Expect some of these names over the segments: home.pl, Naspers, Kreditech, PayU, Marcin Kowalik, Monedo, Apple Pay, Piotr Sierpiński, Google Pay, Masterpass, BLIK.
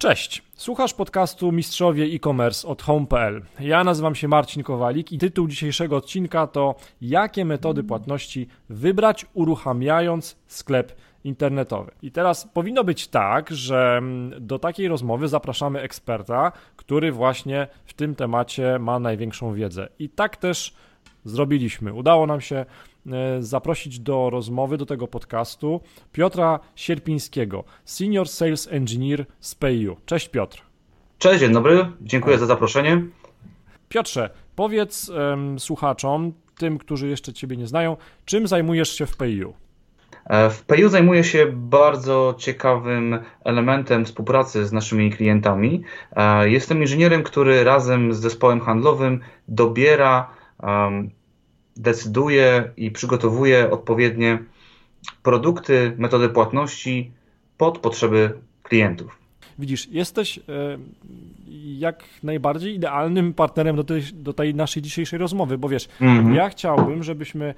Cześć, słuchasz podcastu Mistrzowie e-commerce od home.pl. Ja nazywam się Marcin Kowalik i tytuł dzisiejszego odcinka to jakie metody płatności wybrać, uruchamiając sklep internetowy. I teraz powinno być tak, że do takiej rozmowy zapraszamy eksperta, który właśnie w tym temacie ma największą wiedzę. I tak też zrobiliśmy. Udało nam się zaprosić do rozmowy, do tego podcastu Piotra Sierpińskiego, Senior Sales Engineer z PayU. Cześć Piotr. Cześć, dzień dobry, dziękuję za zaproszenie. Piotrze, powiedz słuchaczom, tym, którzy jeszcze Ciebie nie znają, czym zajmujesz się w PayU? W PayU zajmuję się bardzo ciekawym elementem współpracy z naszymi klientami. Jestem inżynierem, który razem z zespołem handlowym dobiera decyduje i przygotowuje odpowiednie produkty, metody płatności pod potrzeby klientów. Widzisz, jesteś jak najbardziej idealnym partnerem do tej naszej dzisiejszej rozmowy, bo wiesz, ja chciałbym, żebyśmy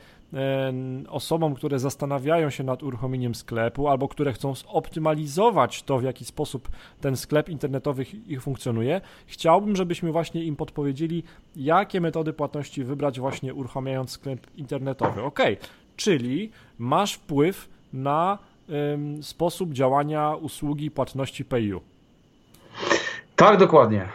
osobom, które zastanawiają się nad uruchomieniem sklepu albo które chcą zoptymalizować to, w jaki sposób ten sklep internetowy ich funkcjonuje, chciałbym, żebyśmy właśnie im podpowiedzieli, jakie metody płatności wybrać właśnie uruchamiając sklep internetowy. Okej, czyli masz wpływ na sposób działania usługi płatności PayU. Tak, dokładnie.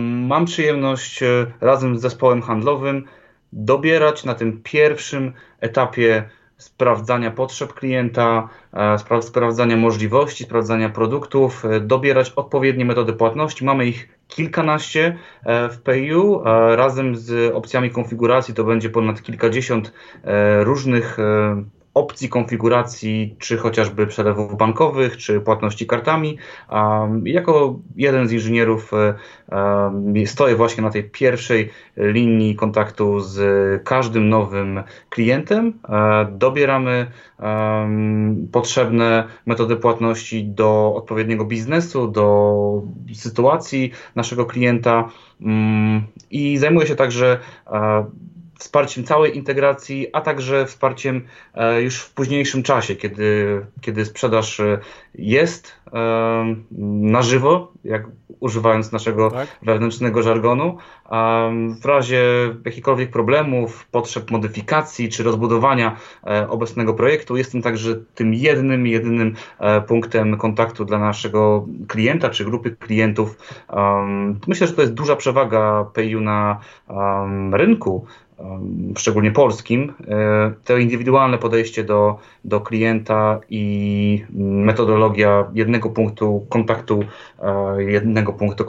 Mam przyjemność razem z zespołem handlowym dobierać na tym pierwszym etapie sprawdzania potrzeb klienta, sprawdzania możliwości, sprawdzania produktów, dobierać odpowiednie metody płatności. Mamy ich kilkanaście w PayU. Razem z opcjami konfiguracji to będzie ponad kilkadziesiąt różnych opcji konfiguracji, czy chociażby przelewów bankowych, czy płatności kartami. Jako jeden z inżynierów stoję właśnie na tej pierwszej linii kontaktu z każdym nowym klientem. Dobieramy potrzebne metody płatności do odpowiedniego biznesu, do sytuacji naszego klienta i zajmuję się także wsparciem całej integracji, a także wsparciem już w późniejszym czasie, kiedy sprzedaż jest na żywo, jak używając naszego wewnętrznego żargonu. W razie jakichkolwiek problemów, potrzeb modyfikacji czy rozbudowania obecnego projektu, jestem także tym jedynym punktem kontaktu dla naszego klienta czy grupy klientów. Myślę, że to jest duża przewaga PayU na rynku, szczególnie polskim. To indywidualne podejście do klienta i metodologia jednego punktu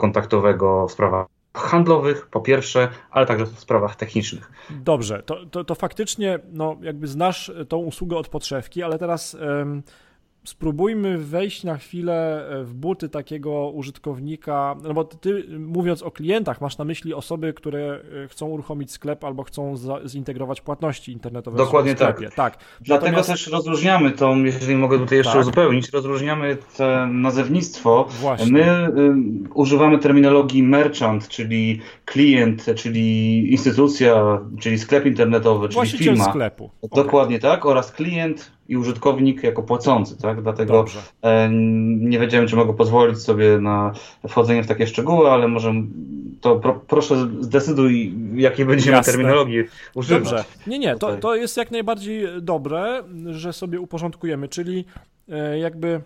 kontaktowego w sprawach handlowych, po pierwsze, ale także w sprawach technicznych. Dobrze, to faktycznie jakby znasz tą usługę od podszewki, ale teraz spróbujmy wejść na chwilę w buty takiego użytkownika, bo ty mówiąc o klientach masz na myśli osoby, które chcą uruchomić sklep albo chcą zintegrować płatności internetowe. Dokładnie w sklepie. Tak. Dlatego też rozróżniamy to, jeżeli mogę tutaj jeszcze uzupełnić, rozróżniamy to nazewnictwo. Właśnie. My używamy terminologii merchant, czyli klient, czyli instytucja, czyli sklep internetowy, właściciel, czyli firma. Sklepu. Dokładnie tak, oraz klient i użytkownik jako płacący, tak? Dlatego nie wiedziałem, czy mogę pozwolić sobie na wchodzenie w takie szczegóły, ale może to proszę zdecyduj, jakiej będziemy terminologii używać. Dobrze. Nie, to jest jak najbardziej dobre, że sobie uporządkujemy, czyli jakby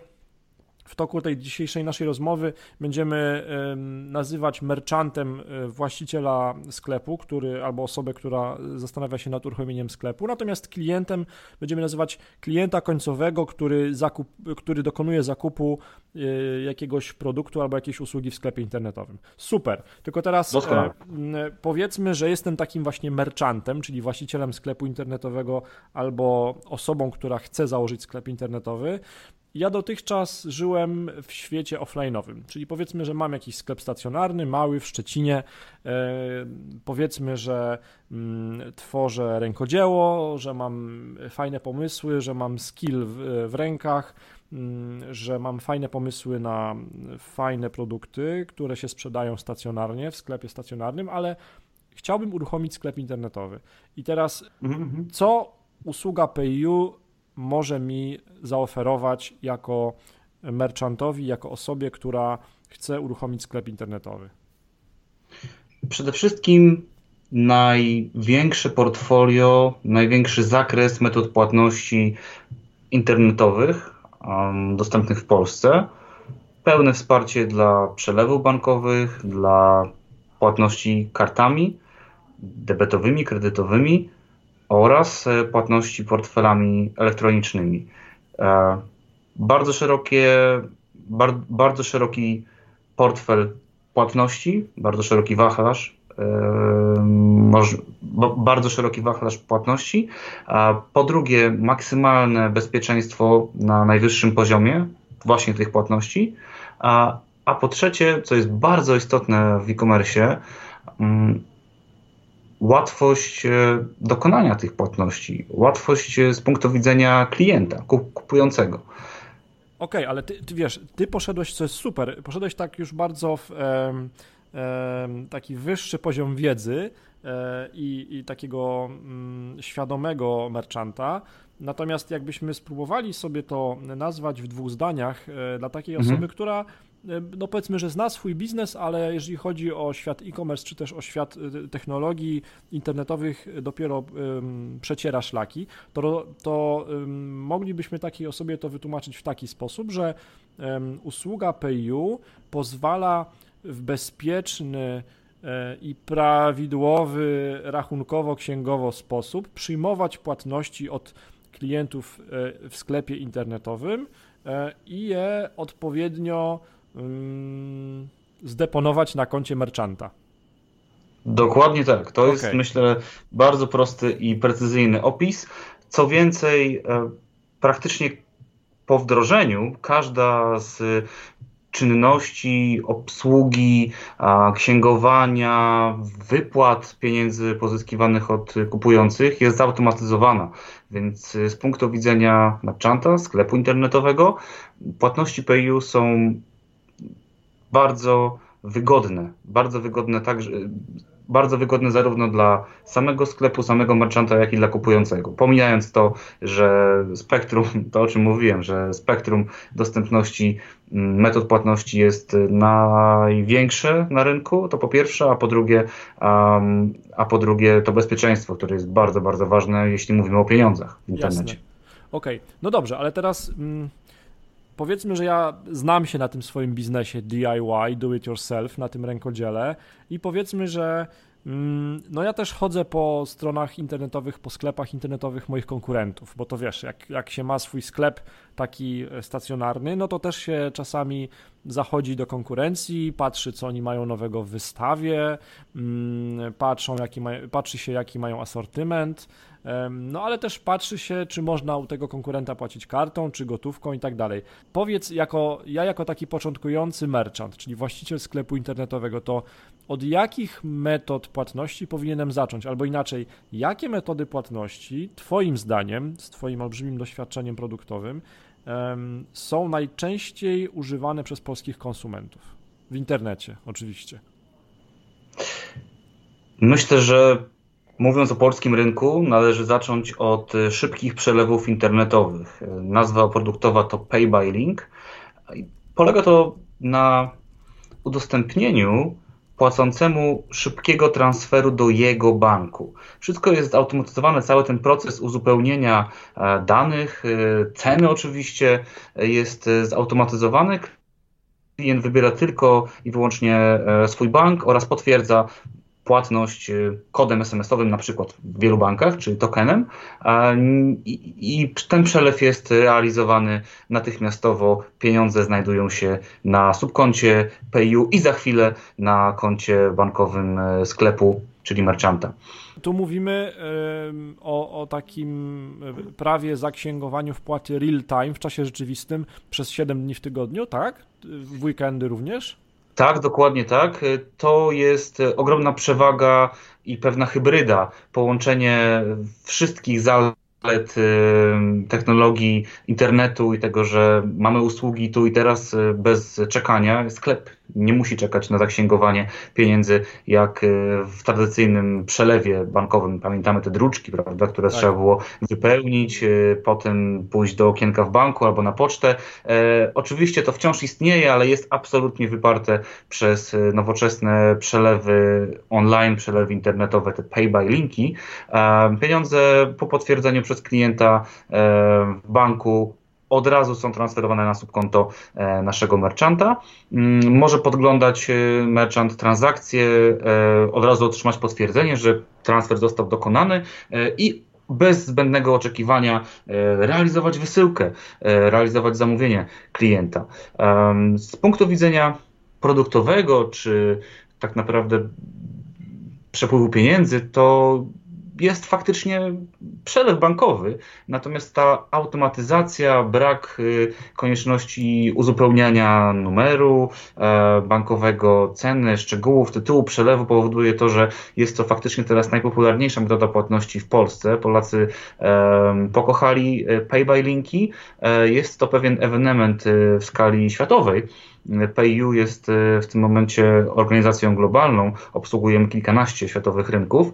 w toku tej dzisiejszej naszej rozmowy będziemy nazywać merchantem właściciela sklepu, albo osobę, która zastanawia się nad uruchomieniem sklepu, natomiast klientem będziemy nazywać klienta końcowego, który dokonuje zakupu jakiegoś produktu albo jakiejś usługi w sklepie internetowym. Super, tylko teraz powiedzmy, że jestem takim właśnie merchantem, czyli właścicielem sklepu internetowego albo osobą, która chce założyć sklep internetowy. Ja dotychczas żyłem w świecie offline'owym, czyli powiedzmy, że mam jakiś sklep stacjonarny, mały w Szczecinie, powiedzmy, że tworzę rękodzieło, że mam fajne pomysły, że mam skill w rękach, że mam fajne pomysły na fajne produkty, które się sprzedają stacjonarnie, w sklepie stacjonarnym, ale chciałbym uruchomić sklep internetowy. I teraz co usługa PayU może mi zaoferować jako merchantowi, jako osobie, która chce uruchomić sklep internetowy? Przede wszystkim największe portfolio, największy zakres metod płatności internetowych dostępnych w Polsce, pełne wsparcie dla przelewów bankowych, dla płatności kartami debetowymi, kredytowymi oraz płatności portfelami elektronicznymi. Bardzo szeroki portfel płatności, bardzo szeroki wachlarz płatności. Po drugie, maksymalne bezpieczeństwo na najwyższym poziomie właśnie tych płatności. A po trzecie, co jest bardzo istotne w e-commerce, łatwość dokonania tych płatności, łatwość z punktu widzenia klienta, kupującego. Okej, ale ty wiesz, ty poszedłeś, co jest super, poszedłeś tak już bardzo w taki wyższy poziom wiedzy i takiego świadomego merchanta. Natomiast jakbyśmy spróbowali sobie to nazwać w dwóch zdaniach dla takiej osoby, która no powiedzmy, że zna swój biznes, ale jeżeli chodzi o świat e-commerce czy też o świat technologii internetowych dopiero przeciera szlaki, to moglibyśmy takiej osobie to wytłumaczyć w taki sposób, że usługa PayU pozwala w bezpieczny i prawidłowy rachunkowo-księgowo sposób przyjmować płatności od klientów w sklepie internetowym i je odpowiednio zdeponować na koncie merchanta. Dokładnie tak. To jest, myślę, bardzo prosty i precyzyjny opis. Co więcej, praktycznie po wdrożeniu każda z czynności, obsługi, księgowania, wypłat pieniędzy pozyskiwanych od kupujących jest zautomatyzowana. Więc z punktu widzenia merchanta, sklepu internetowego, płatności PayU są bardzo wygodne także, bardzo wygodne zarówno dla samego sklepu, samego merchanta, jak i dla kupującego. Pomijając to, że spektrum, to o czym mówiłem, że spektrum dostępności metod płatności jest największe na rynku, to po pierwsze, a po drugie to bezpieczeństwo, które jest bardzo, bardzo ważne, jeśli mówimy o pieniądzach w internecie. Okej. No dobrze, ale teraz powiedzmy, że ja znam się na tym swoim biznesie DIY, do it yourself, na tym rękodziele i powiedzmy, że no ja też chodzę po stronach internetowych, po sklepach internetowych moich konkurentów, bo to wiesz, jak się ma swój sklep taki stacjonarny, no to też się czasami zachodzi do konkurencji, patrzy co oni mają nowego w wystawie, patrzy się jaki mają asortyment, no ale też patrzy się, czy można u tego konkurenta płacić kartą, czy gotówką i tak dalej. Powiedz, jako taki początkujący merchant, czyli właściciel sklepu internetowego, to od jakich metod płatności powinienem zacząć? Albo inaczej, jakie metody płatności twoim zdaniem, z twoim olbrzymim doświadczeniem produktowym, są najczęściej używane przez polskich konsumentów? W internecie oczywiście. Myślę, że mówiąc o polskim rynku, należy zacząć od szybkich przelewów internetowych. Nazwa produktowa to Pay by Link. Polega to na udostępnieniu płacącemu szybkiego transferu do jego banku. Wszystko jest zautomatyzowane, cały ten proces uzupełnienia danych, ceny oczywiście jest zautomatyzowany. Klient wybiera tylko i wyłącznie swój bank oraz potwierdza płatność kodem SMS-owym, na przykład w wielu bankach, czy tokenem, i ten przelew jest realizowany natychmiastowo. Pieniądze znajdują się na subkoncie PayU i za chwilę na koncie bankowym sklepu, czyli merchanta. Tu mówimy o takim prawie zaksięgowaniu wpłaty real-time w czasie rzeczywistym przez 7 dni w tygodniu, tak? W weekendy również? Tak, dokładnie tak. To jest ogromna przewaga i pewna hybryda, połączenie wszystkich zalet technologii internetu i tego, że mamy usługi tu i teraz bez czekania. Sklep nie musi czekać na zaksięgowanie pieniędzy jak w tradycyjnym przelewie bankowym. Pamiętamy te druczki, prawda, które trzeba było wypełnić, potem pójść do okienka w banku albo na pocztę. Oczywiście to wciąż istnieje, ale jest absolutnie wyparte przez nowoczesne przelewy online, przelewy internetowe, te pay by linki. Pieniądze po potwierdzeniu przez klienta w banku od razu są transferowane na subkonto naszego merchanta. Może podglądać merchant transakcję, od razu otrzymać potwierdzenie, że transfer został dokonany i bez zbędnego oczekiwania realizować wysyłkę, realizować zamówienie klienta. Z punktu widzenia produktowego, czy tak naprawdę przepływu pieniędzy, to jest faktycznie przelew bankowy, natomiast ta automatyzacja, brak konieczności uzupełniania numeru bankowego, ceny, szczegółów, tytułu przelewu powoduje to, że jest to faktycznie teraz najpopularniejsza metoda płatności w Polsce. Polacy pokochali pay by linki. Jest to pewien ewenement w skali światowej. PayU jest w tym momencie organizacją globalną, obsługujemy kilkanaście światowych rynków,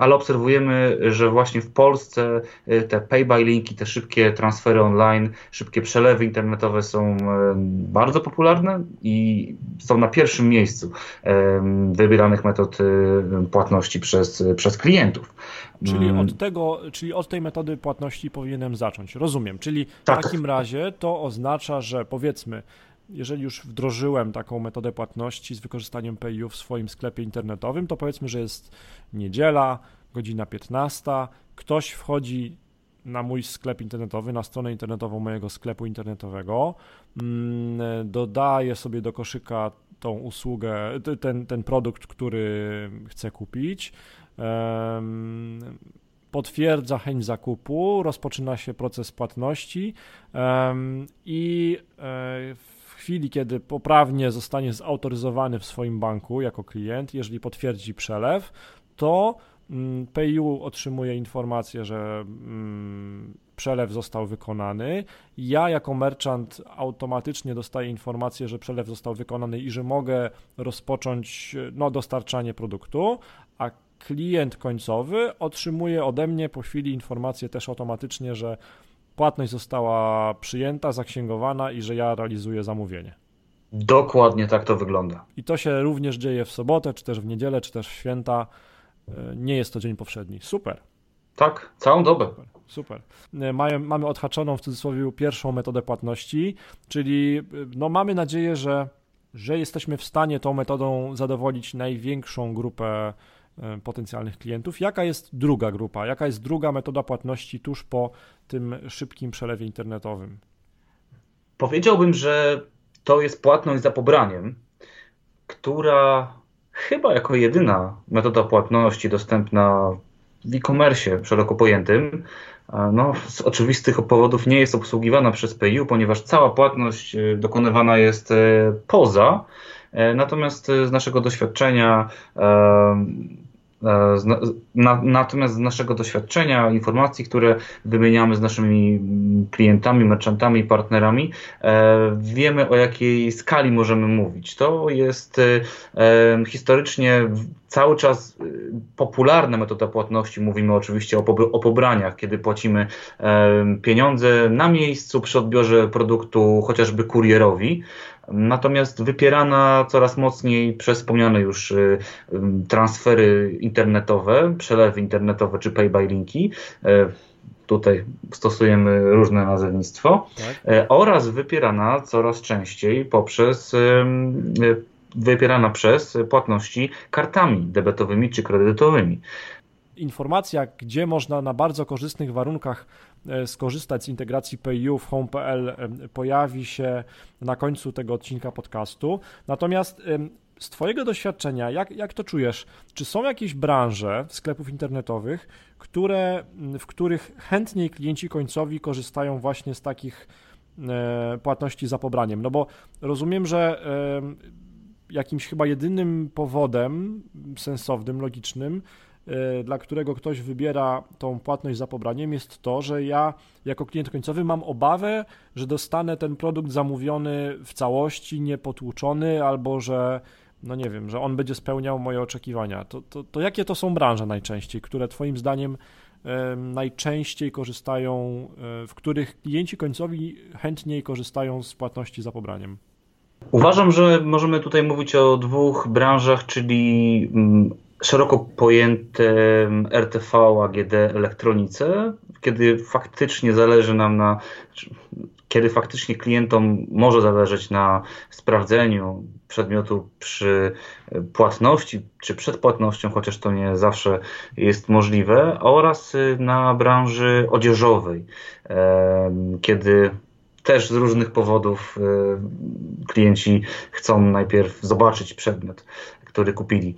ale obserwujemy, że właśnie w Polsce te pay by linki, te szybkie transfery online, szybkie przelewy internetowe są bardzo popularne i są na pierwszym miejscu wybieranych metod płatności przez klientów. Czyli od tej metody płatności powinienem zacząć, rozumiem. Czyli w takim razie to oznacza, że powiedzmy, jeżeli już wdrożyłem taką metodę płatności z wykorzystaniem PayU w swoim sklepie internetowym, to powiedzmy, że jest niedziela, godzina 15, ktoś wchodzi na mój sklep internetowy, na stronę internetową mojego sklepu internetowego, dodaje sobie do koszyka tą usługę, ten produkt, który chce kupić, potwierdza chęć zakupu, rozpoczyna się proces płatności i w chwili, kiedy poprawnie zostanie zautoryzowany w swoim banku jako klient, jeżeli potwierdzi przelew, to PayU otrzymuje informację, że przelew został wykonany. Ja jako merchant automatycznie dostaję informację, że przelew został wykonany i że mogę rozpocząć dostarczanie produktu, a klient końcowy otrzymuje ode mnie po chwili informację też automatycznie, że płatność została przyjęta, zaksięgowana i że ja realizuję zamówienie. Dokładnie tak to wygląda. I to się również dzieje w sobotę, czy też w niedzielę, czy też w święta. Nie jest to dzień powszedni. Super. Tak, całą dobę. Super. Mamy odhaczoną w cudzysłowie pierwszą metodę płatności, czyli mamy nadzieję, że jesteśmy w stanie tą metodą zadowolić największą grupę potencjalnych klientów. Jaka jest druga grupa? Jaka jest druga metoda płatności tuż po tym szybkim przelewie internetowym? Powiedziałbym, że to jest płatność za pobraniem, która chyba jako jedyna metoda płatności dostępna w e-commerce szeroko pojętym, z oczywistych powodów nie jest obsługiwana przez PayU, ponieważ cała płatność dokonywana jest poza. Natomiast z naszego doświadczenia, informacji, które wymieniamy z naszymi klientami, merchantami, partnerami, wiemy, o jakiej skali możemy mówić. To jest historycznie cały czas popularna metoda płatności. Mówimy oczywiście o pobraniach, kiedy płacimy pieniądze na miejscu przy odbiorze produktu, chociażby kurierowi. Natomiast wypierana coraz mocniej przez wspomniane już transfery internetowe, przelewy internetowe czy pay by linki, tutaj stosujemy różne nazewnictwo, oraz wypierana coraz częściej przez płatności kartami debetowymi czy kredytowymi. Informacja, gdzie można na bardzo korzystnych warunkach skorzystać z integracji PayU w home.pl, pojawi się na końcu tego odcinka podcastu. Natomiast z Twojego doświadczenia, jak to czujesz? Czy są jakieś branże sklepów internetowych, w których chętniej klienci końcowi korzystają właśnie z takich płatności za pobraniem? Bo rozumiem, że jakimś chyba jedynym powodem sensownym, logicznym dla którego ktoś wybiera tą płatność za pobraniem, jest to, że ja jako klient końcowy mam obawę, że dostanę ten produkt zamówiony w całości, niepotłuczony, albo że, no nie wiem, że on będzie spełniał moje oczekiwania. To jakie to są branże najczęściej, które twoim zdaniem najczęściej korzystają, w których klienci końcowi chętniej korzystają z płatności za pobraniem? Uważam, że możemy tutaj mówić o dwóch branżach, czyli szeroko pojęte RTV, AGD, elektronice, kiedy faktycznie zależy nam na, kiedy faktycznie klientom może zależeć na sprawdzeniu przedmiotu przy płatności czy przed płatnością, chociaż to nie zawsze jest możliwe, oraz na branży odzieżowej, kiedy też z różnych powodów klienci chcą najpierw zobaczyć przedmiot, który kupili,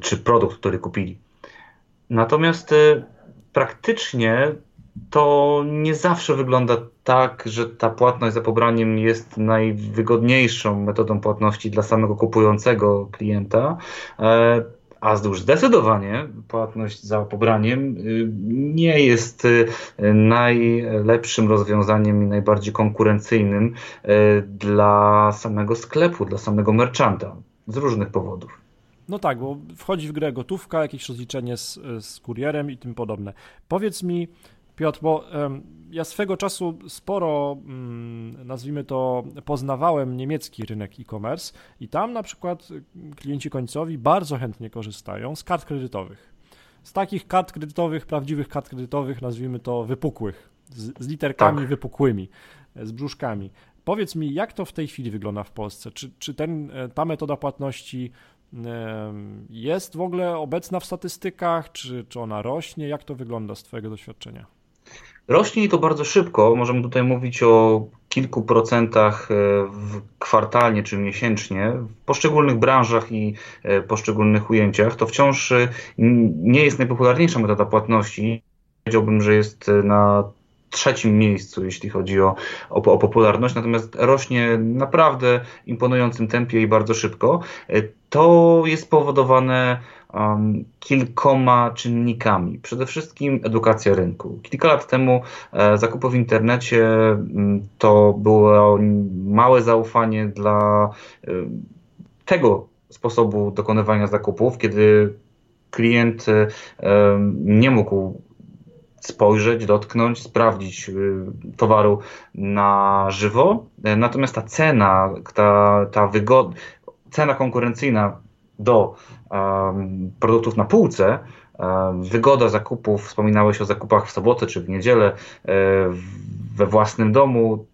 czy produkt, który kupili. Natomiast praktycznie to nie zawsze wygląda tak, że ta płatność za pobraniem jest najwygodniejszą metodą płatności dla samego kupującego klienta, a zdecydowanie płatność za pobraniem nie jest najlepszym rozwiązaniem i najbardziej konkurencyjnym dla samego sklepu, dla samego merchanta z różnych powodów. No tak, bo wchodzi w grę gotówka, jakieś rozliczenie z kurierem i tym podobne. Powiedz mi, Piotr, bo ja swego czasu sporo, nazwijmy to, poznawałem niemiecki rynek e-commerce i tam na przykład klienci końcowi bardzo chętnie korzystają z kart kredytowych. Z takich kart kredytowych, prawdziwych kart kredytowych, nazwijmy to, wypukłych, z literkami tak, wypukłymi, z brzuszkami. Powiedz mi, jak to w tej chwili wygląda w Polsce? Czy ta metoda płatności jest w ogóle obecna w statystykach, czy ona rośnie? Jak to wygląda z twojego doświadczenia? Rośnie i to bardzo szybko. Możemy tutaj mówić o kilku procentach kwartalnie czy miesięcznie w poszczególnych branżach i poszczególnych ujęciach. To wciąż nie jest najpopularniejsza metoda płatności. Powiedziałbym, że jest na trzecim miejscu, jeśli chodzi o popularność, natomiast rośnie naprawdę imponującym tempie i bardzo szybko. To jest powodowane kilkoma czynnikami. Przede wszystkim edukacja rynku. Kilka lat temu zakupy w internecie to było małe zaufanie dla tego sposobu dokonywania zakupów, kiedy klient nie mógł spojrzeć, dotknąć, sprawdzić towaru na żywo. Natomiast ta cena, ta wygoda, cena konkurencyjna do produktów na półce, wygoda zakupów, wspominałeś o zakupach w sobotę czy w niedzielę we własnym domu,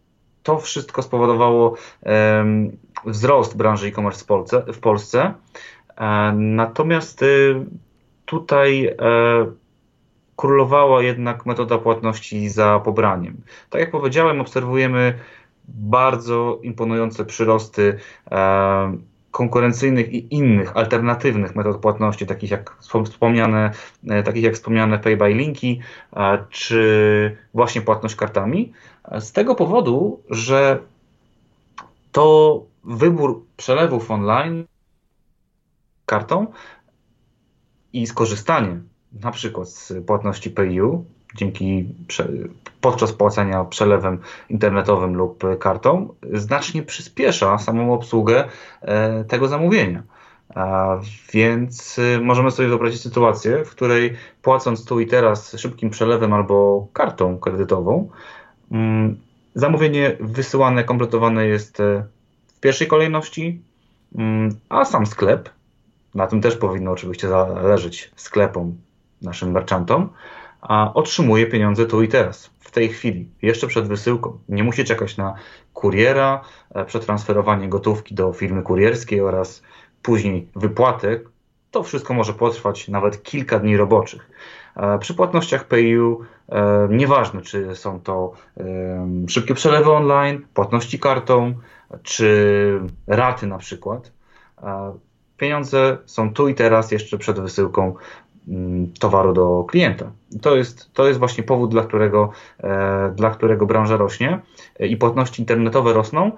to wszystko spowodowało wzrost branży e-commerce w Polsce. Natomiast tutaj królowała jednak metoda płatności za pobraniem. Tak jak powiedziałem, obserwujemy bardzo imponujące przyrosty konkurencyjnych i innych, alternatywnych metod płatności, takich jak wspomniane pay by linki, czy właśnie płatność kartami. Z tego powodu, że to wybór przelewów online kartą i skorzystanie na przykład z płatności PayU podczas płacenia przelewem internetowym lub kartą znacznie przyspiesza samą obsługę tego zamówienia. Więc możemy sobie wyobrazić sytuację, w której płacąc tu i teraz szybkim przelewem albo kartą kredytową, zamówienie wysyłane, kompletowane jest w pierwszej kolejności, a sam sklep, na tym też powinno oczywiście zależeć sklepom, naszym merchantom, a otrzymuje pieniądze tu i teraz, w tej chwili, jeszcze przed wysyłką. Nie musi czekać na kuriera, przetransferowanie gotówki do firmy kurierskiej oraz później wypłaty. To wszystko może potrwać nawet kilka dni roboczych. Przy płatnościach PayU nieważne, czy są to szybkie przelewy online, płatności kartą, czy raty na przykład. Pieniądze są tu i teraz, jeszcze przed wysyłką towaru do klienta. To jest właśnie powód, dla którego branża rośnie i płatności internetowe rosną,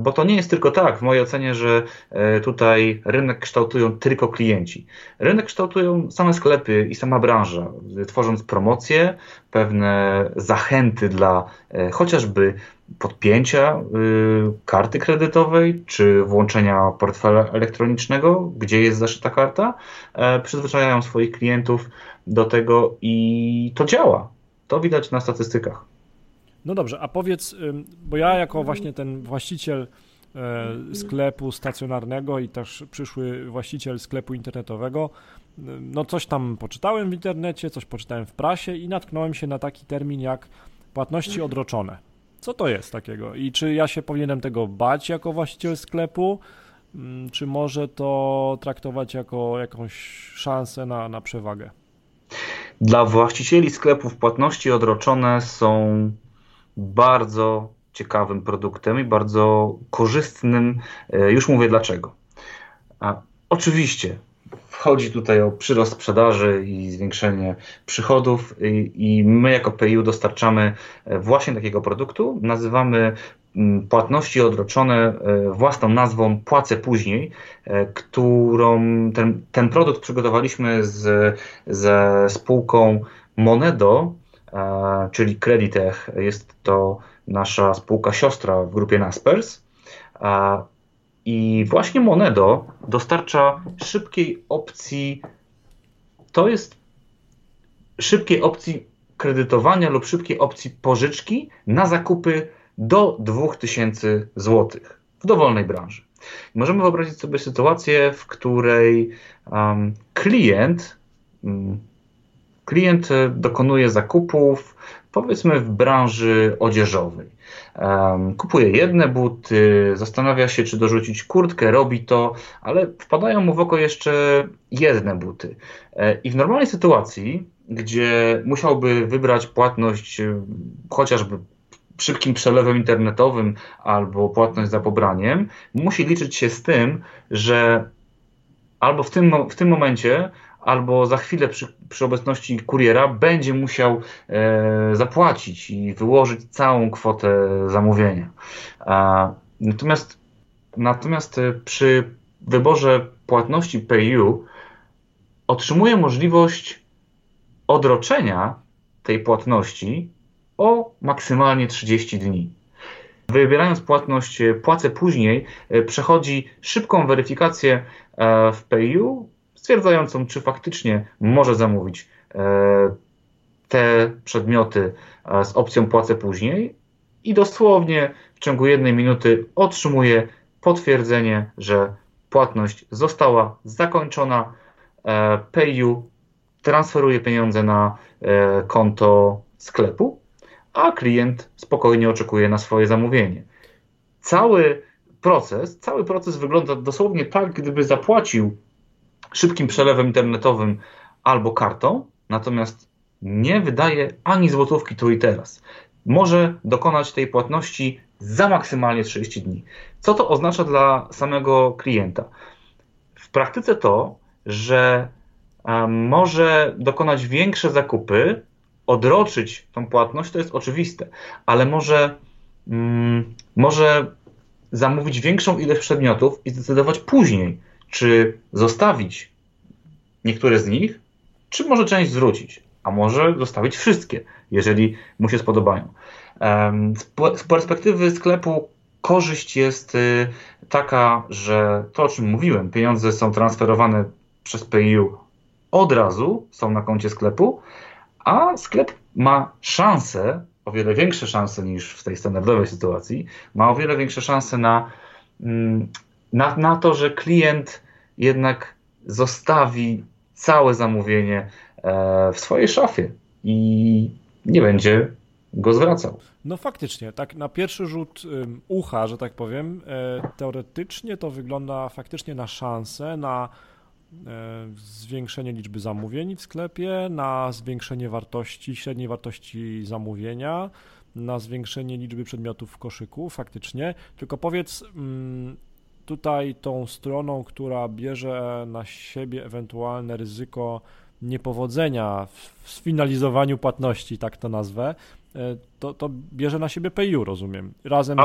bo to nie jest tylko tak, w mojej ocenie, że tutaj rynek kształtują tylko klienci. Rynek kształtują same sklepy i sama branża, tworząc promocje, pewne zachęty dla chociażby podpięcia karty kredytowej czy włączenia portfela elektronicznego, gdzie jest zaszyta karta, przyzwyczajają swoich klientów do tego i to działa. To widać na statystykach. No dobrze, a powiedz, bo ja jako właśnie ten właściciel sklepu stacjonarnego i też przyszły właściciel sklepu internetowego, no coś tam poczytałem w internecie, coś poczytałem w prasie i natknąłem się na taki termin jak płatności odroczone. Co to jest takiego i czy ja się powinienem tego bać jako właściciel sklepu, czy może to traktować jako jakąś szansę na przewagę? Dla właścicieli sklepów płatności odroczone są bardzo ciekawym produktem i bardzo korzystnym. Już mówię dlaczego. Oczywiście chodzi tutaj o przyrost sprzedaży i zwiększenie przychodów i my jako PayU dostarczamy właśnie takiego produktu. Nazywamy płatności odroczone własną nazwą płacę później, którą ten produkt przygotowaliśmy ze spółką Monedo, czyli Kreditech. Jest to nasza spółka siostra w grupie Naspers. I właśnie Monedo dostarcza szybkiej opcji, to jest szybkiej opcji kredytowania lub szybkiej opcji pożyczki na zakupy do 2000 zł w dowolnej branży. Możemy wyobrazić sobie sytuację, w której klient dokonuje zakupów, powiedzmy w branży odzieżowej. Kupuje jedne buty, zastanawia się, czy dorzucić kurtkę, robi to, ale wpadają mu w oko jeszcze jedne buty. I w normalnej sytuacji, gdzie musiałby wybrać płatność chociażby szybkim przelewem internetowym albo płatność za pobraniem, musi liczyć się z tym, że albo w tym momencie, albo za chwilę przy obecności kuriera będzie musiał zapłacić i wyłożyć całą kwotę zamówienia. Natomiast przy wyborze płatności PayU otrzymuje możliwość odroczenia tej płatności o maksymalnie 30 dni. Wybierając płatność płacę później, przechodzi szybką weryfikację w PayU stwierdzającą, czy faktycznie może zamówić te przedmioty z opcją płacę później i dosłownie w ciągu 1 minuty otrzymuje potwierdzenie, że płatność została zakończona. PayU transferuje pieniądze na konto sklepu, a klient spokojnie oczekuje na swoje zamówienie. Cały proces wygląda dosłownie tak, gdyby zapłacił szybkim przelewem internetowym albo kartą, natomiast nie wydaje ani złotówki tu i teraz. Może dokonać tej płatności za maksymalnie 30 dni. Co to oznacza dla samego klienta? W praktyce to, że może dokonać większe zakupy, odroczyć tą płatność, to jest oczywiste, ale może zamówić większą ilość przedmiotów i zdecydować później, czy zostawić niektóre z nich, czy może część zwrócić, a może zostawić wszystkie, jeżeli mu się spodobają. Z perspektywy sklepu korzyść jest taka, że to, o czym mówiłem, pieniądze są transferowane przez PayU od razu, są na koncie sklepu, a sklep ma szansę, o wiele większe szanse niż w tej standardowej sytuacji, ma o wiele większe szanse na to, że klient jednak zostawi całe zamówienie w swojej szafie i nie będzie go zwracał. No faktycznie, tak na pierwszy rzut ucha, że tak powiem, teoretycznie to wygląda faktycznie na szansę, na zwiększenie liczby zamówień w sklepie, na zwiększenie wartości, średniej wartości zamówienia, na zwiększenie liczby przedmiotów w koszyku, faktycznie. Tylko powiedz, tutaj tą stroną, która bierze na siebie ewentualne ryzyko niepowodzenia w sfinalizowaniu płatności, tak to nazwę, to bierze na siebie PayU, rozumiem, razem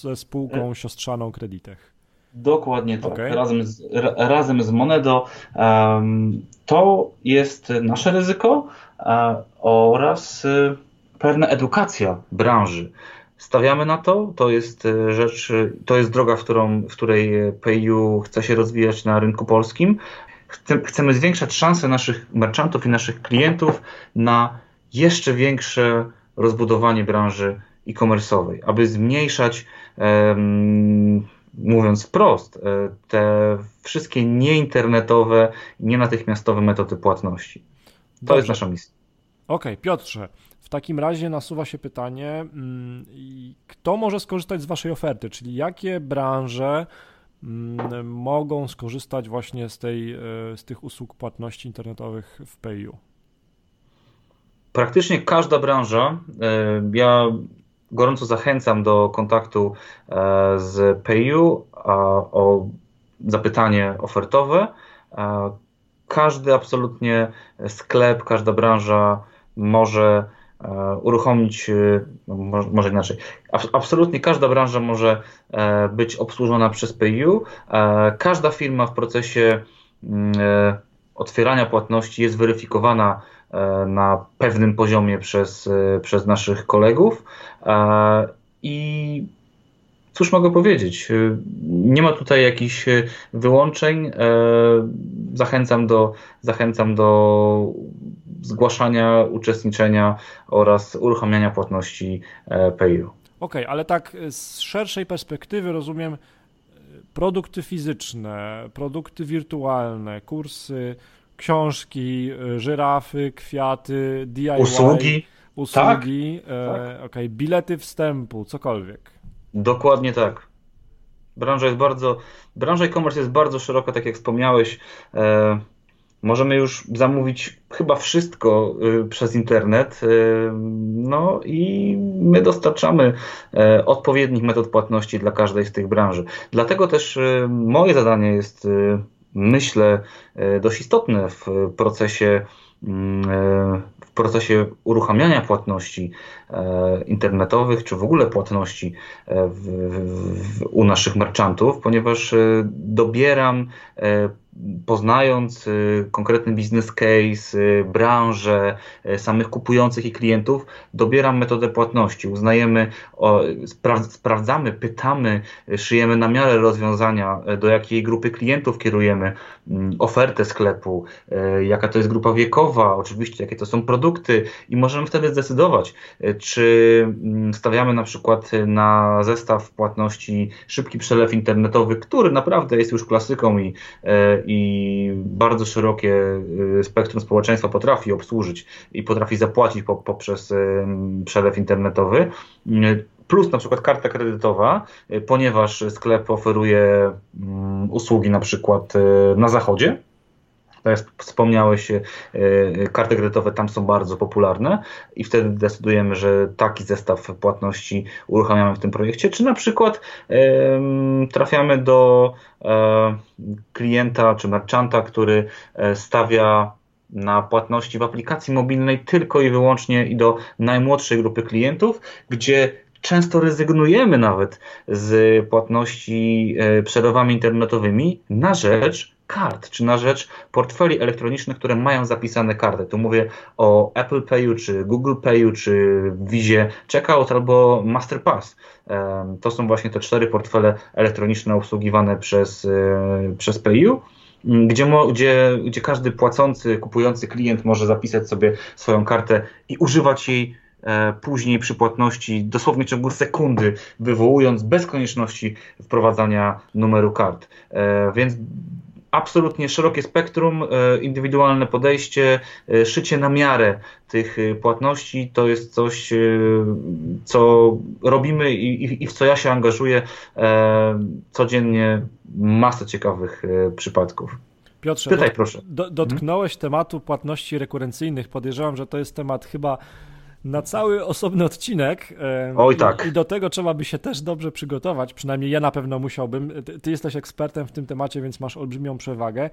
ze spółką siostrzaną Kreditech. Dokładnie tak, okay. razem z Monedo. To jest nasze ryzyko oraz pewna edukacja branży. Stawiamy na to, to jest droga, w której PayU chce się rozwijać na rynku polskim. Chcemy zwiększać szanse naszych merchantów i naszych klientów na jeszcze większe rozbudowanie branży e-commerce'owej, aby zmniejszać, mówiąc wprost, te wszystkie nieinternetowe, nienatychmiastowe metody płatności. To Dobrze. Jest nasza misja. Okej, Piotrze. W takim razie nasuwa się pytanie, kto może skorzystać z waszej oferty, czyli jakie branże mogą skorzystać właśnie z tych usług płatności internetowych w PayU? Praktycznie każda branża. Ja gorąco zachęcam do kontaktu z PayU o zapytanie ofertowe. Każdy absolutnie sklep, każda branża może uruchomić, może inaczej, absolutnie każda branża może być obsłużona przez PayU. Każda firma w procesie otwierania płatności jest weryfikowana na pewnym poziomie przez naszych kolegów i cóż mogę powiedzieć, nie ma tutaj jakichś wyłączeń. Zachęcam do zgłaszania, uczestniczenia oraz uruchamiania płatności PayU. Okej, ale tak z szerszej perspektywy rozumiem produkty fizyczne, produkty wirtualne, kursy, książki, żyrafy, kwiaty, DIY, usługi, tak. Okej, bilety wstępu, cokolwiek. Dokładnie tak. Branża e-commerce jest bardzo szeroka, tak jak wspomniałeś. Możemy już zamówić chyba wszystko przez internet. No i my dostarczamy odpowiednich metod płatności dla każdej z tych branży. Dlatego też moje zadanie jest, myślę, dość istotne w procesie uruchamiania płatności internetowych, czy w ogóle płatności u naszych merchantów, ponieważ dobieram, poznając konkretny business case, branżę, samych kupujących i klientów, dobieram metodę płatności, uznajemy, sprawdzamy, pytamy, szyjemy na miarę rozwiązania, do jakiej grupy klientów kierujemy ofertę sklepu, jaka to jest grupa wiekowa, oczywiście jakie to są produkty i możemy wtedy zdecydować, czy stawiamy na przykład na zestaw płatności szybki przelew internetowy, który naprawdę jest już klasyką i bardzo szerokie spektrum społeczeństwa potrafi obsłużyć i potrafi zapłacić poprzez przelew internetowy, plus na przykład karta kredytowa, ponieważ sklep oferuje usługi na przykład na zachodzie. Tak jak wspomniałeś, karty kredytowe tam są bardzo popularne i wtedy decydujemy, że taki zestaw płatności uruchamiamy w tym projekcie, czy na przykład trafiamy do klienta czy merchanta, który stawia na płatności w aplikacji mobilnej tylko i wyłącznie i do najmłodszej grupy klientów, gdzie często rezygnujemy nawet z płatności przelewami internetowymi na rzecz kart, czy na rzecz portfeli elektronicznych, które mają zapisane karty. Tu mówię o Apple Payu, czy Google Payu, czy Vizie Checkout albo Masterpass. To są właśnie te 4 portfele elektroniczne obsługiwane przez PayU, gdzie każdy płacący, kupujący klient może zapisać sobie swoją kartę i używać jej później przy płatności dosłownie w ciągu sekundy, wywołując bez konieczności wprowadzania numeru kart. Więc absolutnie szerokie spektrum, indywidualne podejście, szycie na miarę tych płatności to jest coś, co robimy i w co ja się angażuję. Codziennie masę ciekawych przypadków. Piotrze, Pytaj, proszę. Dotknąłeś tematu płatności rekurencyjnych. Podejrzewam, że to jest temat chyba na cały osobny odcinek. Oj tak. I do tego trzeba by się też dobrze przygotować, przynajmniej ja na pewno musiałbym. Ty jesteś ekspertem w tym temacie, więc masz olbrzymią przewagę.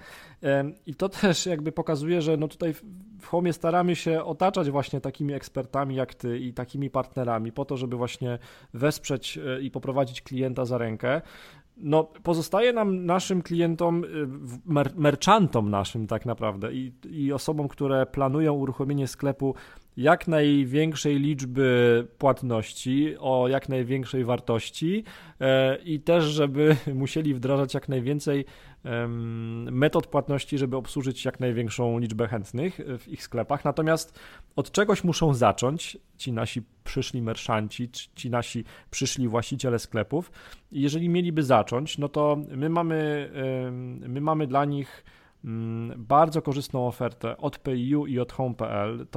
I to też jakby pokazuje, że no tutaj w Home staramy się otaczać właśnie takimi ekspertami jak ty i takimi partnerami po to, żeby właśnie wesprzeć i poprowadzić klienta za rękę. No, pozostaje nam, naszym klientom, merchantom naszym tak naprawdę i osobom, które planują uruchomienie sklepu jak największej liczby płatności, o jak największej wartości i też, żeby musieli wdrażać jak najwięcej metod płatności, żeby obsłużyć jak największą liczbę chętnych w ich sklepach. Natomiast od czegoś muszą zacząć ci nasi przyszli merchanci, ci nasi przyszli właściciele sklepów. I jeżeli mieliby zacząć, no to my mamy dla nich bardzo korzystną ofertę od PayU i od home.pl,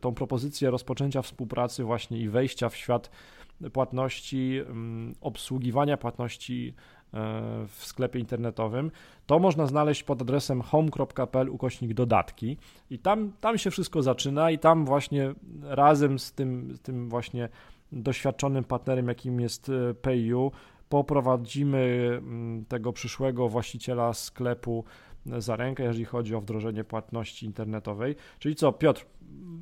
tą propozycję rozpoczęcia współpracy właśnie i wejścia w świat płatności, obsługiwania płatności w sklepie internetowym, to można znaleźć pod adresem home.pl/dodatki i tam się wszystko zaczyna i tam właśnie razem z tym właśnie doświadczonym partnerem, jakim jest PayU, poprowadzimy tego przyszłego właściciela sklepu za rękę, jeżeli chodzi o wdrożenie płatności internetowej. Czyli co, Piotr,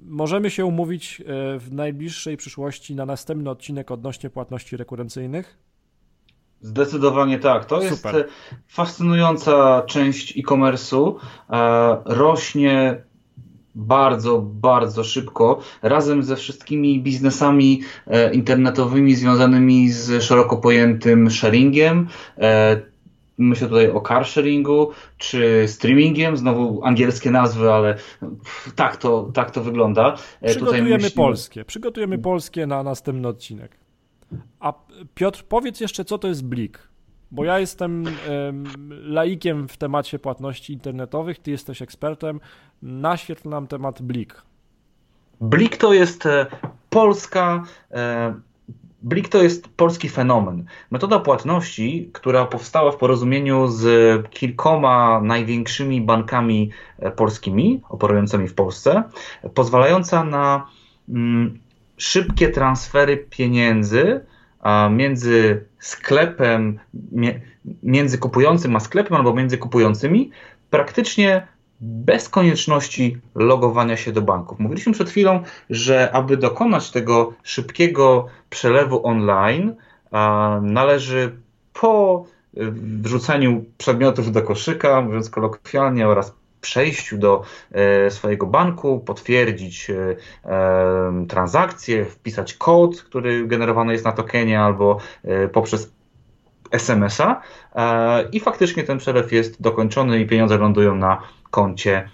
możemy się umówić w najbliższej przyszłości na następny odcinek odnośnie płatności rekurencyjnych? Zdecydowanie tak. To jest super. Fascynująca część e-commerce'u. Rośnie bardzo, bardzo szybko, razem ze wszystkimi biznesami internetowymi związanymi z szeroko pojętym sharingiem. Myślę tutaj o car sharingu czy streamingiem, znowu angielskie nazwy, ale tak to wygląda. Przygotujemy polskie na następny odcinek. A Piotr, powiedz jeszcze, co to jest BLIK? Bo ja jestem laikiem w temacie płatności internetowych, ty jesteś ekspertem. Naświetl nam temat BLIK. BLIK to jest BLIK to jest polski fenomen. Metoda płatności, która powstała w porozumieniu z kilkoma największymi bankami polskimi, operującymi w Polsce, pozwalająca na szybkie transfery pieniędzy między sklepem, między kupującym a sklepem albo między kupującymi, praktycznie bez konieczności logowania się do banków. Mówiliśmy przed chwilą, że aby dokonać tego szybkiego przelewu online, należy po wrzuceniu przedmiotów do koszyka, mówiąc kolokwialnie, oraz przejściu do swojego banku, potwierdzić transakcję, wpisać kod, który generowany jest na tokenie albo poprzez SMS-a i faktycznie ten przelew jest dokończony i pieniądze lądują na koncie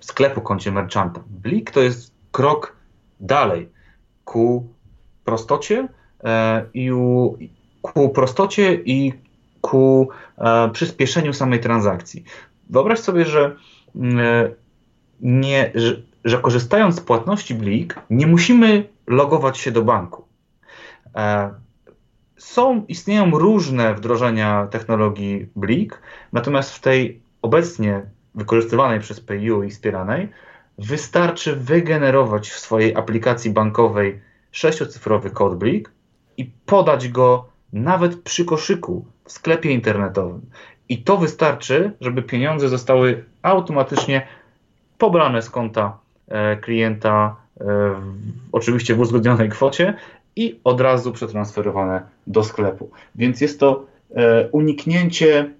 sklepu, koncie merchanta. BLIK to jest krok dalej ku prostocie i ku przyspieszeniu samej transakcji. Wyobraź sobie, że korzystając z płatności BLIK nie musimy logować się do banku. Istnieją różne wdrożenia technologii BLIK, natomiast w tej obecnie wykorzystywanej przez PayU i wspieranej wystarczy wygenerować w swojej aplikacji bankowej 6-cyfrowy kod BLIK i podać go nawet przy koszyku w sklepie internetowym. I to wystarczy, żeby pieniądze zostały automatycznie pobrane z konta klienta, oczywiście w uzgodnionej kwocie, i od razu przetransferowane do sklepu. Więc jest to uniknięcie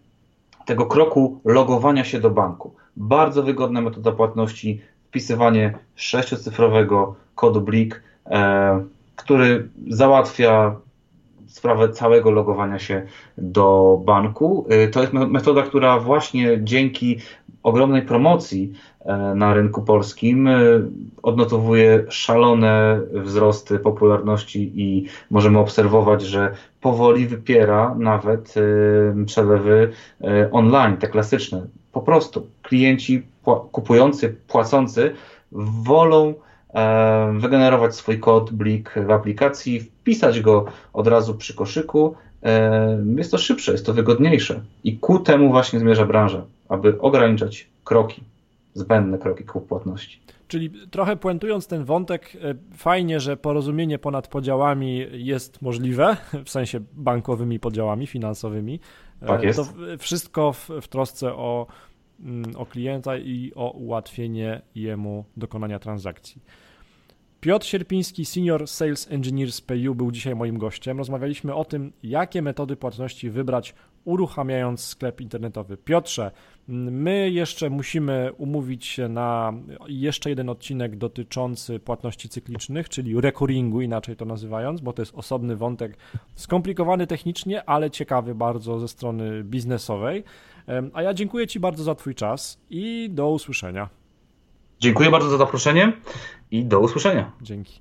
tego kroku logowania się do banku. Bardzo wygodna metoda płatności, wpisywanie 6-cyfrowego kodu BLIK, który załatwia sprawę całego logowania się do banku. To jest metoda, która właśnie dzięki ogromnej promocji na rynku polskim odnotowuje szalone wzrosty popularności i możemy obserwować, że powoli wypiera nawet przelewy online, te klasyczne. Po prostu klienci kupujący, płacący wolą wygenerować swój kod BLIK w aplikacji, wpisać go od razu przy koszyku. Jest to szybsze, jest to wygodniejsze i ku temu właśnie zmierza branża, aby ograniczać kroki, zbędne kroki ku płatności. Czyli trochę puentując ten wątek, fajnie, że porozumienie ponad podziałami jest możliwe, w sensie bankowymi podziałami finansowymi. Tak jest. To wszystko w trosce o klienta i o ułatwienie jemu dokonania transakcji. Piotr Sierpiński, Senior Sales Engineer z PayU, był dzisiaj moim gościem. Rozmawialiśmy o tym, jakie metody płatności wybrać, uruchamiając sklep internetowy. Piotrze, my jeszcze musimy umówić się na jeszcze jeden odcinek dotyczący płatności cyklicznych, czyli recurringu, inaczej to nazywając, bo to jest osobny wątek, skomplikowany technicznie, ale ciekawy bardzo ze strony biznesowej. A ja dziękuję Ci bardzo za Twój czas i do usłyszenia. Dziękuję bardzo za zaproszenie i do usłyszenia. Dzięki.